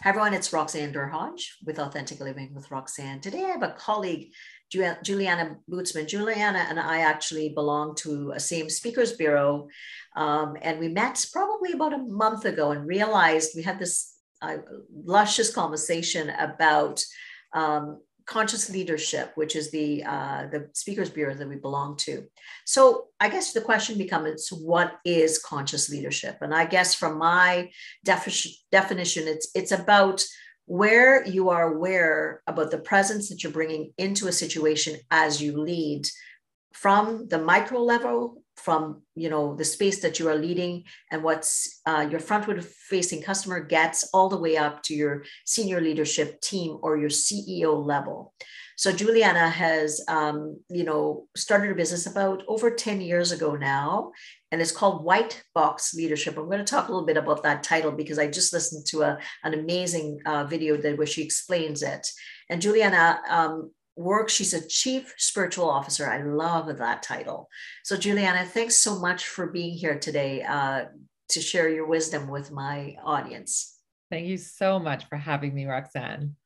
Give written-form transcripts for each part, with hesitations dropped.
Hi everyone, it's Roxanne Derhaj with Authentic Living with Roxanne. Today I have a colleague, Julianna Bootsman. Julianna and I actually belong to a same speakers bureau, and we met probably about a month ago and realized we had this luscious conversation about conscious leadership, which is the speakers bureau that we belong to. So I guess the question becomes, what is conscious leadership? And I guess from my definition, it's about where you are aware about the presence that you're bringing into a situation as you lead, from the micro level, from the space that you are leading and what's your front-facing customer gets, all the way up to your senior leadership team or your CEO level. So Julianna has started a business about over 10 years ago now, and it's called White Box Leadership. I'm going to talk a little bit about that title because I just listened to an amazing video where she explains it. And Julianna she's a Chief Spiritual Officer. I love that title. So Julianna, thanks so much for being here today to share your wisdom with my audience. Thank you so much for having me, Roxanne.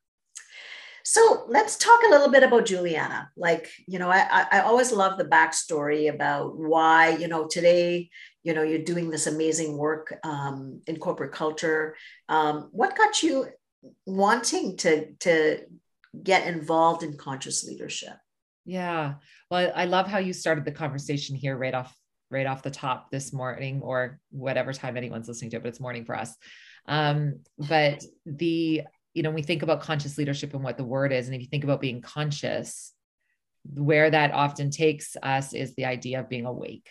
So let's talk a little bit about Julianna. I always love the backstory about why, today, you're doing this amazing work in corporate culture. What got you wanting to get involved in conscious leadership? Yeah. Well, I love how you started the conversation here right off the top this morning, or whatever time anyone's listening to it, but it's morning for us. But we think about conscious leadership and what the word is. And if you think about being conscious, where that often takes us is the idea of being awake.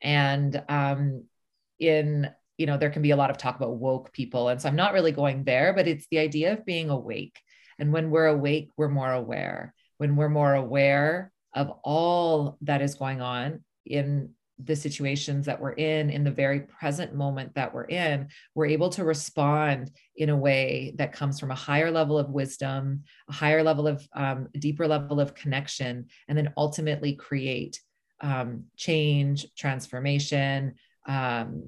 And there can be a lot of talk about woke people. And so I'm not really going there, but it's the idea of being awake. And when we're awake, we're more aware. When we're more aware of all that is going on in the situations that we're in the very present moment that we're in, we're able to respond in a way that comes from a higher level of wisdom, a higher level of deeper level of connection, and then ultimately create change, transformation, and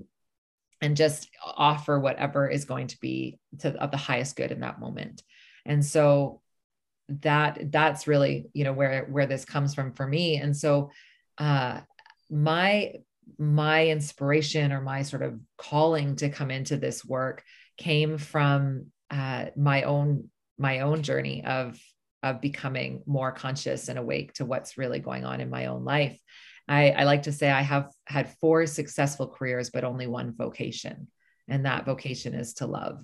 just offer whatever is going to be of the highest good in that moment. And so that's really, where this comes from for me. And so my inspiration or my sort of calling to come into this work came from my own journey of becoming more conscious and awake to what's really going on in my own life. I like to say I have had 4 successful careers, but only 1 vocation. And that vocation is to love.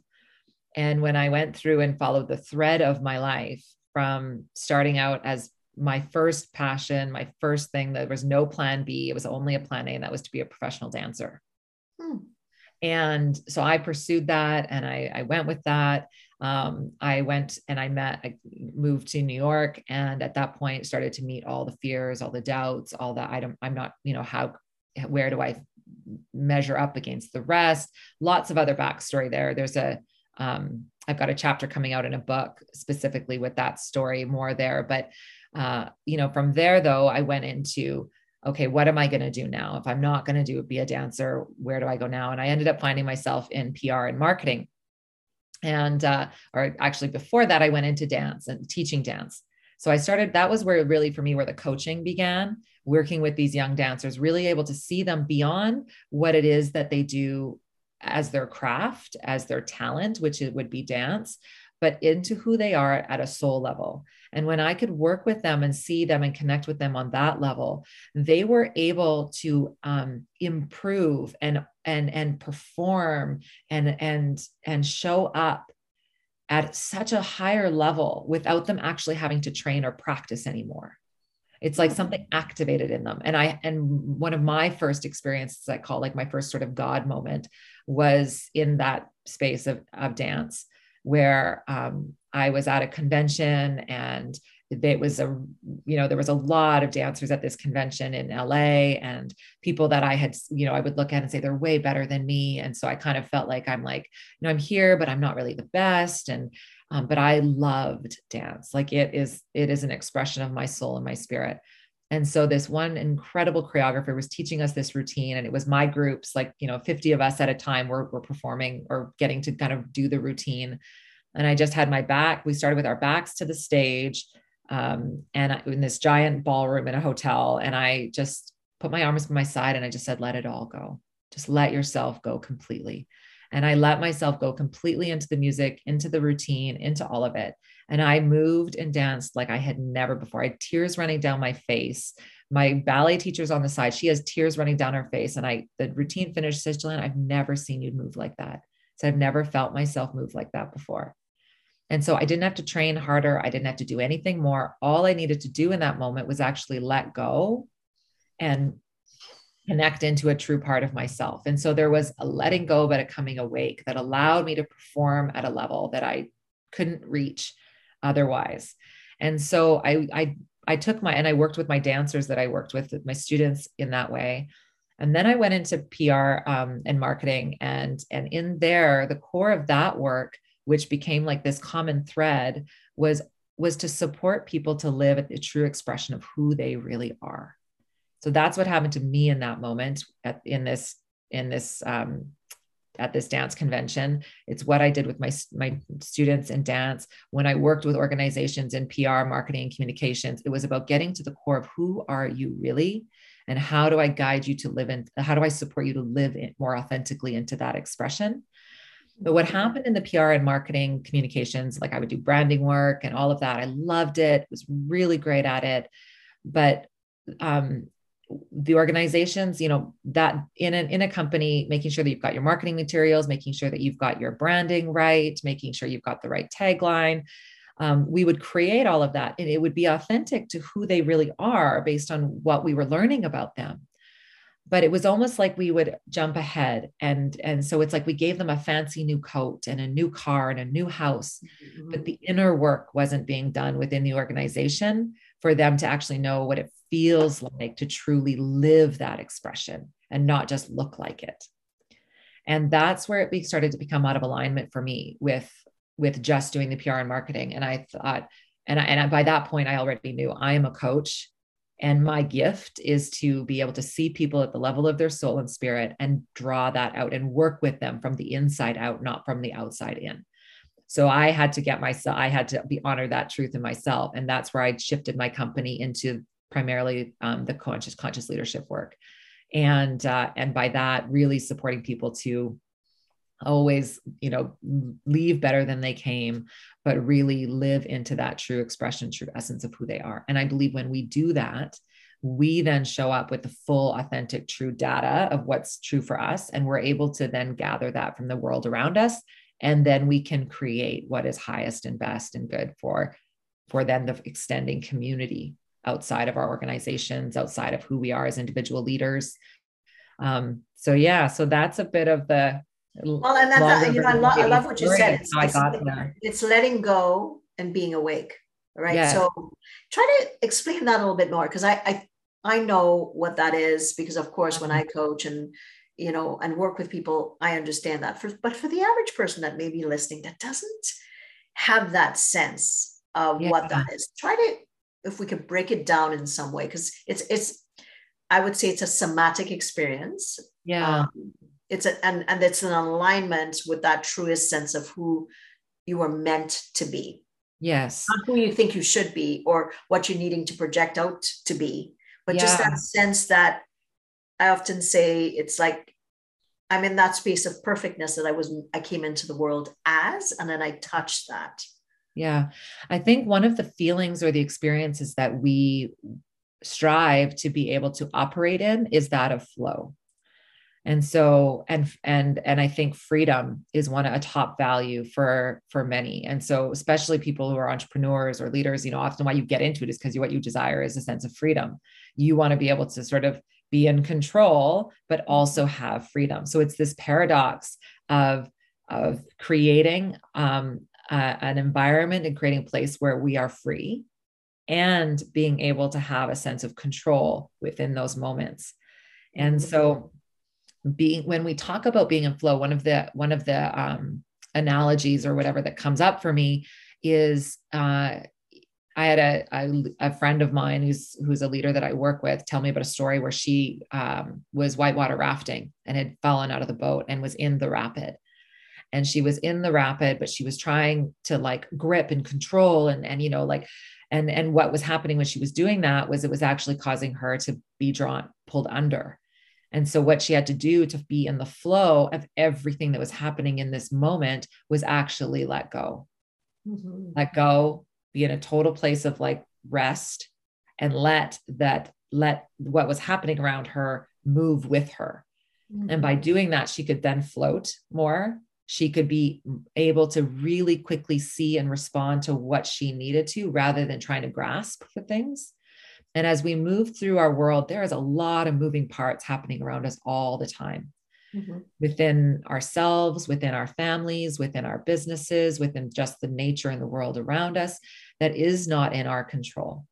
And when I went through and followed the thread of my life from starting out as my first passion, my first thing, there was no plan B, it was only a plan A, and that was to be a professional dancer. And so I pursued that and I went with that. I moved to New York. And at that point started to meet all the fears, all the doubts, all the, I'm not, where do I measure up against the rest? Lots of other backstory there. There's I've got a chapter coming out in a book specifically with that story, more there. But, from there though, I went into, okay, what am I going to do now? If I'm not going to be a dancer, where do I go now? And I ended up finding myself in PR and marketing. And, or actually before that, I went into dance and teaching dance. So that was where really for me, where the coaching began, working with these young dancers, really able to see them beyond what it is that they do as their craft, as their talent, which it would be dance, but into who they are at a soul level. And when I could work with them and see them and connect with them on that level, they were able to improve and perform and show up at such a higher level without them actually having to train or practice anymore. It's like something activated in them. And one of my first experiences, I call like my first sort of God moment, was in that space of dance, where I was at a convention, and it was there was a lot of dancers at this convention in LA, and people that I had, I would look at and say, they're way better than me. And so I kind of felt like, I'm here, but I'm not really the best. And, but I loved dance. Like it is an expression of my soul and my spirit. And so this one incredible choreographer was teaching us this routine, and it was my groups, 50 of us at a time were performing or getting to kind of do the routine. And I just had my back, we started with our backs to the stage. And in this giant ballroom in a hotel, and I just put my arms by my side, and I just said, let it all go. Just let yourself go completely. And I let myself go completely into the music, into the routine, into all of it. And I moved and danced like I had never before. I had tears running down my face. My ballet teacher's on the side. She has tears running down her face. And the routine finished, says, Julianna, I've never seen you move like that. So I've never felt myself move like that before. And so I didn't have to train harder. I didn't have to do anything more. All I needed to do in that moment was actually let go and connect into a true part of myself. And so there was a letting go, but a coming awake that allowed me to perform at a level that I couldn't reach otherwise. And so I took and I worked with my dancers that I worked with my students in that way. And then I went into PR and marketing, and in there, the core of that work, which became like this common thread, was to support people to live at the true expression of who they really are. So that's what happened to me in that moment at this dance convention. It's what I did with my students in dance. When I worked with organizations in PR, marketing, and communications, it was about getting to the core of who are you really, and how do I guide you to how do I support you to live it more authentically into that expression? But what happened in the PR and marketing communications, like I would do branding work and all of that. I loved it, was really great at it. But the organizations, that in a company, making sure that you've got your marketing materials, making sure that you've got your branding right, making sure you've got the right tagline. We would create all of that, and it would be authentic to who they really are based on what we were learning about them. But it was almost like we would jump ahead. And so it's like we gave them a fancy new coat and a new car and a new house, mm-hmm. but the inner work wasn't being done within the organization for them to actually know what it feels like to truly live that expression and not just look like it. And that's where it started to become out of alignment for me with just doing the PR and marketing. And I thought, and by that point, I already knew I am a coach. And my gift is to be able to see people at the level of their soul and spirit and draw that out and work with them from the inside out, not from the outside in. So I had to honor that truth in myself. And that's where I shifted my company into primarily the conscious leadership work. And by that, really supporting people to always, leave better than they came, but really live into that true expression, true essence of who they are. And I believe when we do that, we then show up with the full, authentic, true data of what's true for us. And we're able to then gather that from the world around us. And then we can create what is highest and best and good for then the extending community outside of our organizations, outside of who we are as individual leaders. So that's a bit of the, well, and that's I love what you said. It's letting go and being awake, right? Yes. So try to explain that a little bit more, because I know what that is, because of course when I coach and and work with people, I understand that. But for the average person that may be listening that doesn't have that sense of what that is, try to, if we can break it down in some way, because it's I would say it's a somatic experience. Yeah. And it's an alignment with that truest sense of who you are meant to be. Yes. Not who you think you should be or what you're needing to project out to be, but just that sense that I often say it's like, I'm in that space of perfectness that I came into the world as, and then I touched that. Yeah. I think one of the feelings or the experiences that we strive to be able to operate in is that of flow. And so, and I think freedom is a top value for many. And so, especially people who are entrepreneurs or leaders, you know, often why you get into it is because what you desire is a sense of freedom. You want to be able to sort of be in control, but also have freedom. So it's this paradox of creating an environment and creating a place where we are free and being able to have a sense of control within those moments. And so when we talk about being in flow, one of the analogies or whatever that comes up for me is, I had a friend of mine who's a leader that I work with tell me about a story where she was whitewater rafting and had fallen out of the boat and was in the rapid. And she was in the rapid, but she was trying to like grip and control and you know, like, and what was happening when she was doing that was it was actually causing her to be pulled under. And so what she had to do to be in the flow of everything that was happening in this moment was actually let go, mm-hmm. let go, be in a total place of like rest and let what was happening around her move with her. Mm-hmm. And by doing that, she could then float more. She could be able to really quickly see and respond to what she needed to rather than trying to grasp for things. And as we move through our world, there is a lot of moving parts happening around us all the time. Mm-hmm. Within ourselves, within our families, within our businesses, within just the nature and the world around us, that is not in our control.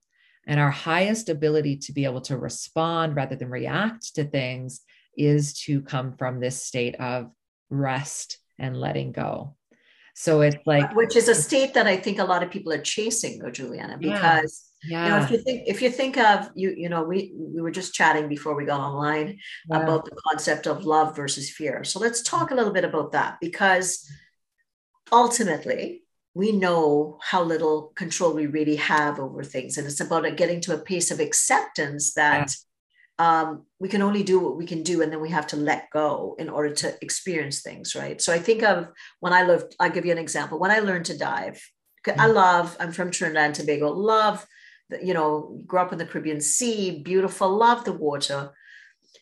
And our highest ability to be able to respond rather than react to things is to come from this state of rest and letting go. So it's like, which is a state that I think a lot of people are chasing, though, Julianna, because you know, if you think of, we were just chatting before we got online about the concept of love versus fear. So let's talk a little bit about that, because ultimately we know how little control we really have over things. And it's about getting to a pace of acceptance that we can only do what we can do. And then we have to let go in order to experience things. Right. So I think of when I lived, I'll give you an example. When I learned to dive, I'm from Trinidad and Tobago, grew up in the Caribbean Sea, beautiful, love the water.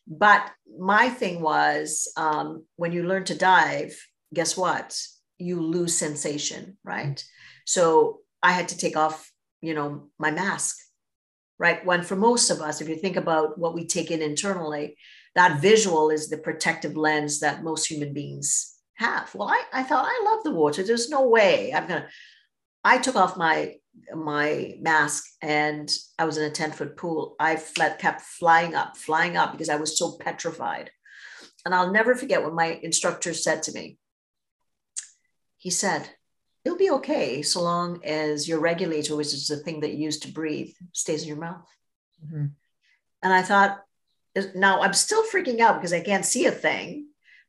But my thing was, when you learn to dive, guess what? You lose sensation, right? So I had to take off, my mask, right? When for most of us, if you think about what we take in internally, that visual is the protective lens that most human beings have. Well, I thought, I love the water. There's no way I took off my mask and I was in a 10-foot pool. I kept flying up because I was so petrified. And I'll never forget what my instructor said to me. He said, "It'll be okay so long as your regulator, which is the thing that you use to breathe, stays in your mouth." Mm-hmm. And I thought, now I'm still freaking out because I can't see a thing,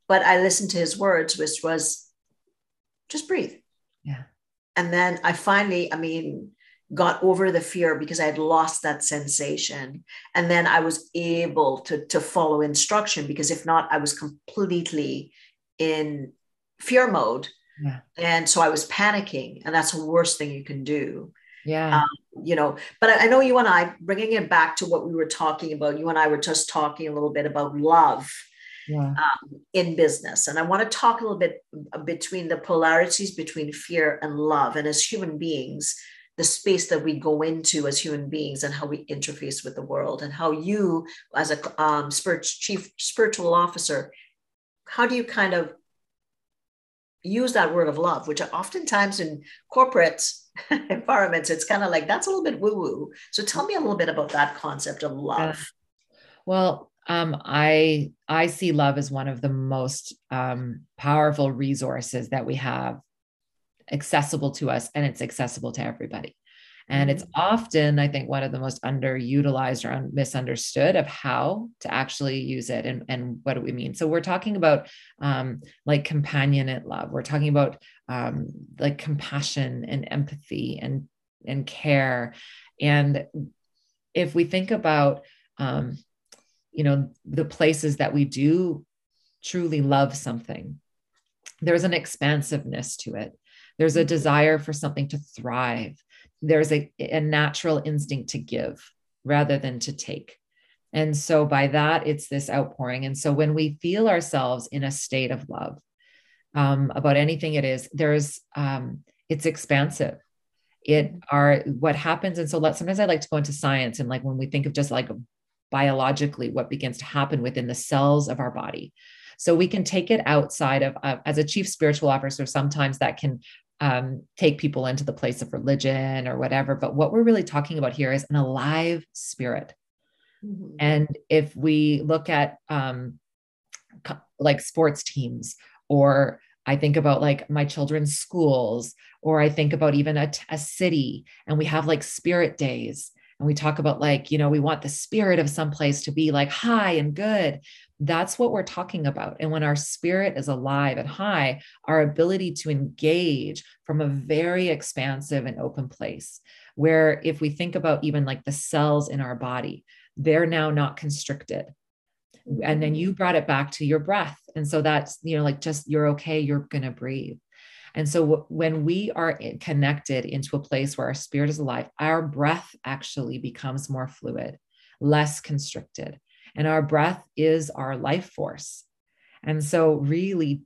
but I listened to his words, which was just breathe. Yeah. And then I finally, got over the fear because I had lost that sensation. And then I was able to follow instruction, because if not, I was completely in fear mode. Yeah. And so I was panicking, and that's the worst thing you can do. Yeah. But I know you and I, bringing it back to what we were talking about, you and I were just talking a little bit about love. Yeah. In business. And I want to talk a little bit between the polarities between fear and love, and as human beings, the space that we go into as human beings and how we interface with the world, and how you as a chief spiritual officer, how do you kind of use that word of love, which oftentimes in corporate environments, it's kind of like, that's a little bit woo-woo. So tell me a little bit about that concept of love. Well, I see love as one of the most powerful resources that we have accessible to us, and it's accessible to everybody. And it's often, I think, one of the most underutilized or misunderstood of how to actually use it and what do we mean. So we're talking about companionate love. We're talking about compassion and empathy and care. And if we think about the places that we do truly love something, there's an expansiveness to it. There's a desire for something to thrive. There's a natural instinct to give rather than to take. And so by that, it's this outpouring. And so when we feel ourselves in a state of love about anything it is, there's, it's expansive. It are what happens. And so sometimes I like to go into science, and like, when we think of just like biologically, what begins to happen within the cells of our body. So we can take it outside of, as a chief spiritual officer, sometimes that can take people into the place of religion or whatever. But what we're really talking about here is an alive spirit. Mm-hmm. And if we look at like sports teams, or I think about like my children's schools, or I think about even a city, and we have like spirit days, and we talk about like, you know, we want the spirit of someplace to be like high and good. That's what we're talking about. And when our spirit is alive and high, our ability to engage from a very expansive and open place, where if we think about even like the cells in our body, they're now not constricted. And then you brought it back to your breath. And so that's, you know, like just, you're okay, you're going to breathe. And so when we are connected into a place where our spirit is alive, our breath actually becomes more fluid, less constricted. And our breath is our life force. And so really,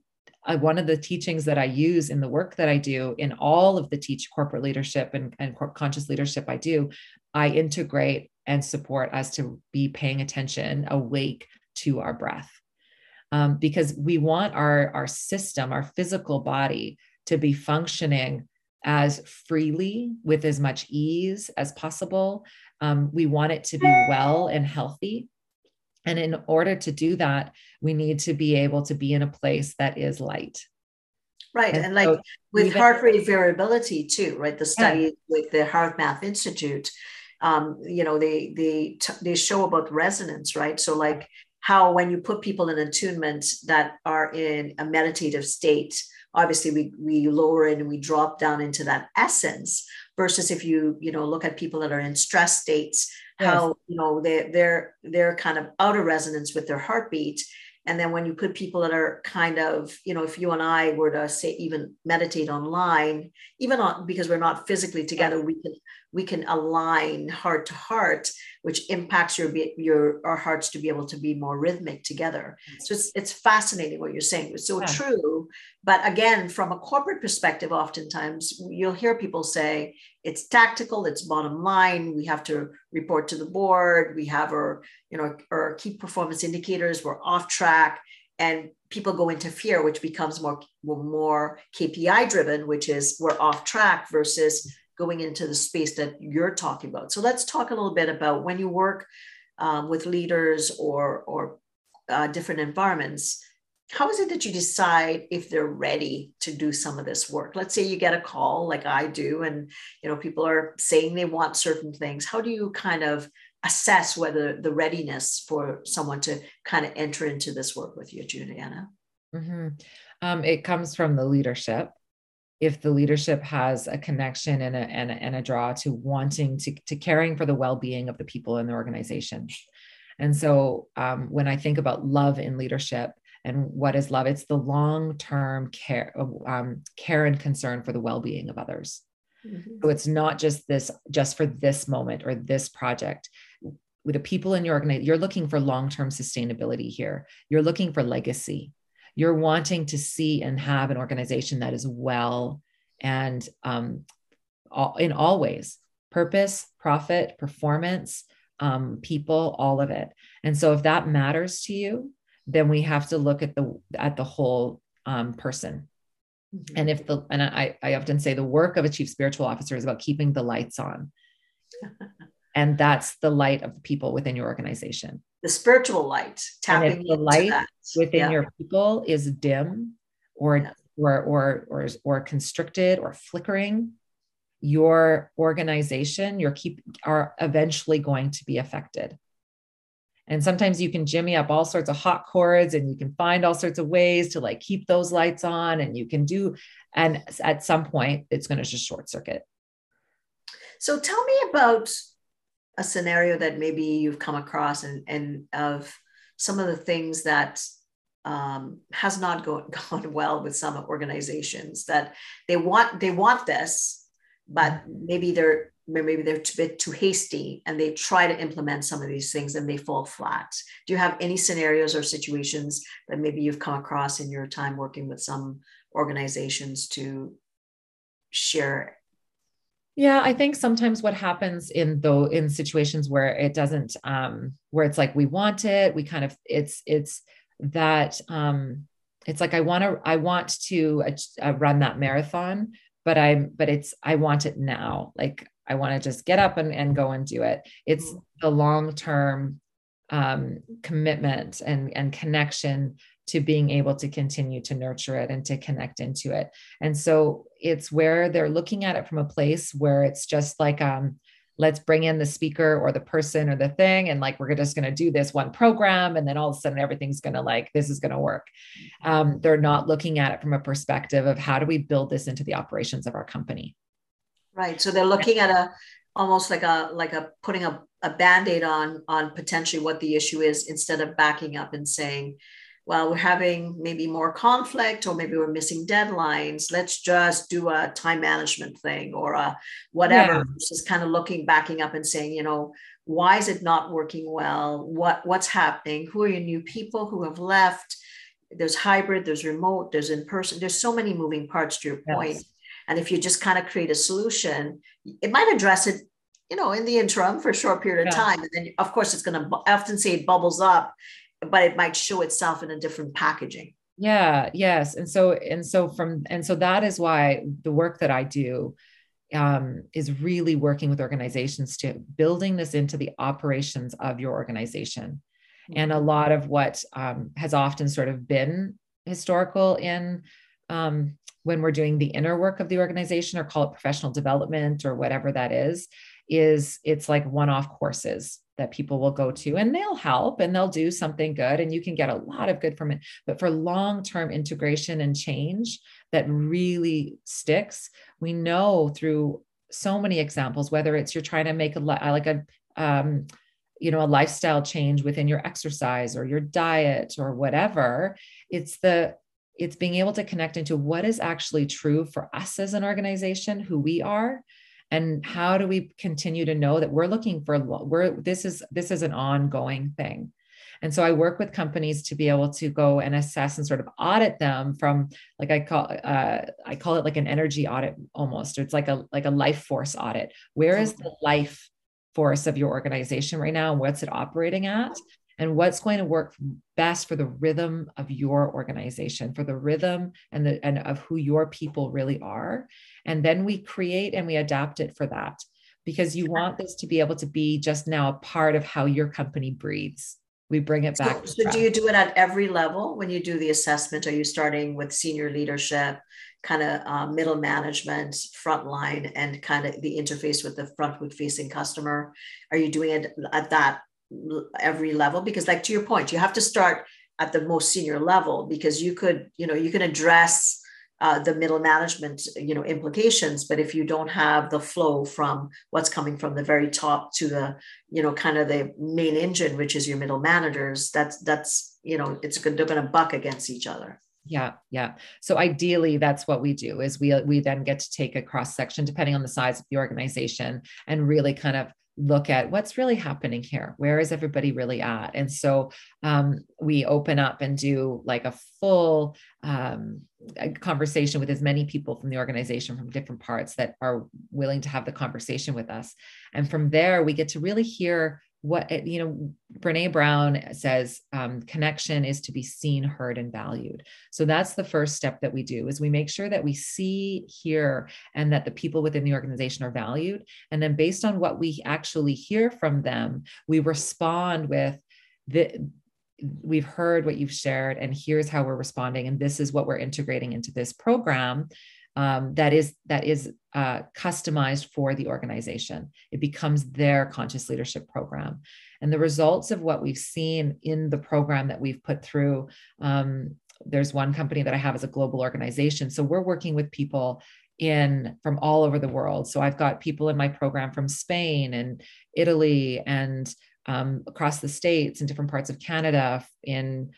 one of the teachings that I use in the work that I do in all of the corporate leadership and conscious leadership I do, I integrate and support us to be paying attention, awake to our breath. Because we want our system, our physical body, to be functioning as freely with as much ease as possible. We want it to be well and healthy. And in order to do that, we need to be able to be in a place that is light. Right. And like so with heart rate variability too, right? The study with the Heart Math Institute, you know, they show about resonance, right? So like how, when you put people in attunement that are in a meditative state, obviously we lower it and we drop down into that essence, versus if you look at people that are in stress states, how, you know, they're kind of out of resonance with their heartbeat. And then when you put people that are kind of, you know, if you and I were to say, even meditate online, because we're not physically together, we can align heart to heart, which impacts our hearts to be able to be more rhythmic together. So it's fascinating what you're saying. It's so true. But again, from a corporate perspective, oftentimes you'll hear people say it's tactical, it's bottom line. We have to report to the board. We have our key performance indicators. We're off track, and people go into fear, which becomes more KPI driven, which is we're off track versus going into the space that you're talking about. So let's talk a little bit about when you work with leaders or different environments, how is it that you decide if they're ready to do some of this work? Let's say you get a call like I do, and, you know, people are saying they want certain things. How do you kind of assess whether the readiness for someone to kind of enter into this work with you, Julianna? Mm-hmm. It comes from the leadership. If the leadership has a connection and a draw to wanting to caring for the well-being of the people in the organization. And so when I think about love in leadership and what is love, it's the long-term care and concern for the well-being of others. Mm-hmm. So it's not just for this moment or this project. With the people in your organization, you're looking for long-term sustainability here. You're looking for legacy. You're wanting to see and have an organization that is well and in all ways, purpose, profit, performance, people, all of it. And so if that matters to you, then we have to look at the whole person. Mm-hmm. And I often say the work of a chief spiritual officer is about keeping the lights on. And that's the light of the people within your organization. The spiritual light, tapping into that. The light within your people is dim or constricted or flickering, your organization, are eventually going to be affected. And sometimes you can jimmy up all sorts of hot cords, and you can find all sorts of ways to like keep those lights on, and you can do, and at some point it's going to just short circuit. So tell me about a scenario that maybe you've come across and of some of the things that has not gone well with some organizations, that they want this, but maybe they're maybe they're a bit too hasty and they try to implement some of these things and they fall flat. Do you have any scenarios or situations that maybe you've come across in your time working with some organizations to share? Yeah, I think sometimes what happens in situations where it doesn't, where it's like, we want it, we kind of, it's like, I want to run that marathon, but I want it now. Like I want to just get up and go and do it. It's the long-term, commitment and connection to being able to continue to nurture it and to connect into it. And so it's where they're looking at it from a place where it's just like, let's bring in the speaker or the person or the thing. And like, we're just going to do this one program. And then all of a sudden everything's going to like, this is going to work. They're not looking at it from a perspective of how do we build this into the operations of our company. Right. So they're looking at almost like putting a Band-Aid on potentially what the issue is, instead of backing up and saying, well, we're having maybe more conflict, or maybe we're missing deadlines. Let's just do a time management thing or a whatever. Yeah. It's just kind of backing up and saying, you know, why is it not working well? What's happening? Who are your new people who have left? There's hybrid, there's remote, there's in person. There's so many moving parts, to your point. Yes. And if you just kind of create a solution, it might address it, you know, in the interim for a short period of time. And then of course it's going to, I often say, it bubbles up, but it might show itself in a different packaging. Yeah. Yes. And so that is why the work that I do is really working with organizations to building this into the operations of your organization. Mm-hmm. And a lot of what has often sort of been historical in when we're doing the inner work of the organization, or call it professional development or whatever that is it's like one-off courses that people will go to, and they'll help and they'll do something good and you can get a lot of good from it. But for long-term integration and change that really sticks, we know through so many examples, whether it's you're trying to make a lifestyle change within your exercise or your diet or whatever, it's being able to connect into what is actually true for us as an organization, who we are. And how do we continue to know that we're looking for, this is an ongoing thing. And so I work with companies to be able to go and assess and sort of audit them from, like I call it like an energy audit almost. It's like a life force audit. Where is the life force of your organization right now? What's it operating at? And what's going to work best for the rhythm of your organization, for the rhythm and of who your people really are. And then we create and we adapt it for that, because you want this to be able to be just now a part of how your company breathes. We bring it back. So do you do it at every level when you do the assessment? Are you starting with senior leadership, kind of middle management, frontline, and kind of the interface with the front-facing customer? Are you doing it at that every level? Because, like, to your point, you have to start at the most senior level, because you can address the middle management, implications. But if you don't have the flow from what's coming from the very top to the, kind of the main engine, which is your middle managers, that's they're going to buck against each other. Yeah. Yeah. So ideally that's what we do, is we then get to take a cross section, depending on the size of the organization, and really kind of look at what's really happening here. Where is everybody really at? And so we open up and do like a full conversation with as many people from the organization, from different parts, that are willing to have the conversation with us. And from there, we get to really hear what, Brené Brown says, connection is to be seen, heard, and valued. So that's the first step that we do, is we make sure that we see, hear, and that the people within the organization are valued. And then based on what we actually hear from them, we respond with we've heard what you've shared, and here's how we're responding. And this is what we're integrating into this program. That is customized for the organization. It becomes their conscious leadership program. And the results of what we've seen in the program that we've put through, there's one company that I have as a global organization. So we're working with people from all over the world. So I've got people in my program from Spain and Italy and across the States and different parts of Canada, in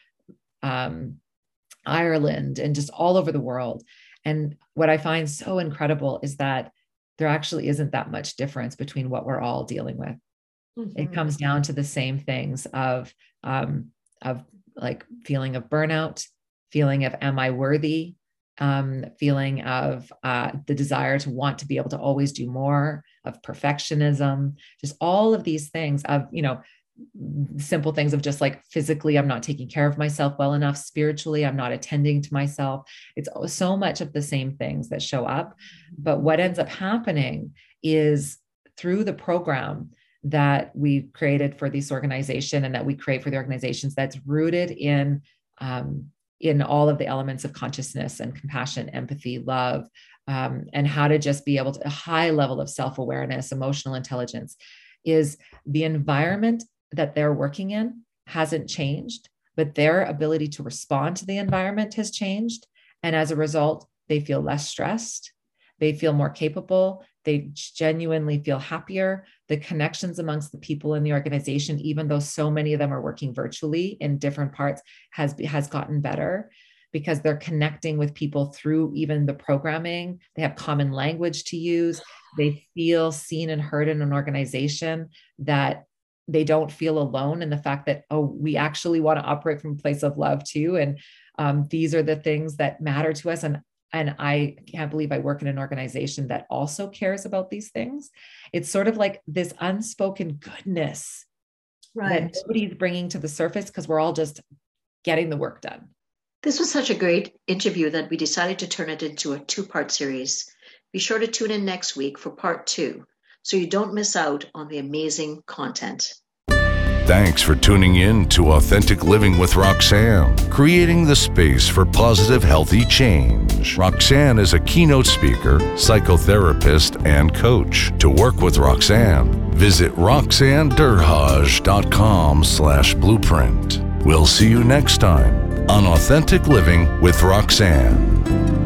Ireland, and just all over the world. And what I find so incredible is that there actually isn't that much difference between what we're all dealing with. Mm-hmm. It comes down to the same things of like feeling of burnout, feeling of, am I worthy? Feeling of the desire to want to be able to always do more, of perfectionism, just all of these things of, you know, simple things of just like physically, I'm not taking care of myself well enough. Spiritually, I'm not attending to myself. It's so much of the same things that show up. But what ends up happening is through the program that we've created for this organization and that we create for the organizations, that's rooted in all of the elements of consciousness and compassion, empathy, love, and how to just be able to a high level of self-awareness, emotional intelligence, is the environment that they're working in hasn't changed, but their ability to respond to the environment has changed. And as a result, they feel less stressed. They feel more capable. They genuinely feel happier. The connections amongst the people in the organization, even though so many of them are working virtually in different parts, has gotten better because they're connecting with people through even the programming. They have common language to use. They feel seen and heard in an organization, that they don't feel alone in the fact that, oh, we actually want to operate from a place of love too. And these are the things that matter to us. And I can't believe I work in an organization that also cares about these things. It's sort of like this unspoken goodness, right, that nobody's bringing to the surface because we're all just getting the work done. This was such a great interview that we decided to turn it into a two-part series. Be sure to tune in next week for part 2 so you don't miss out on the amazing content. Thanks for tuning in to Authentic Living with Roxanne, creating the space for positive, healthy change. Roxanne is a keynote speaker, psychotherapist, and coach. To work with Roxanne, visit roxanederhaj.com/blueprint. We'll see you next time on Authentic Living with Roxanne.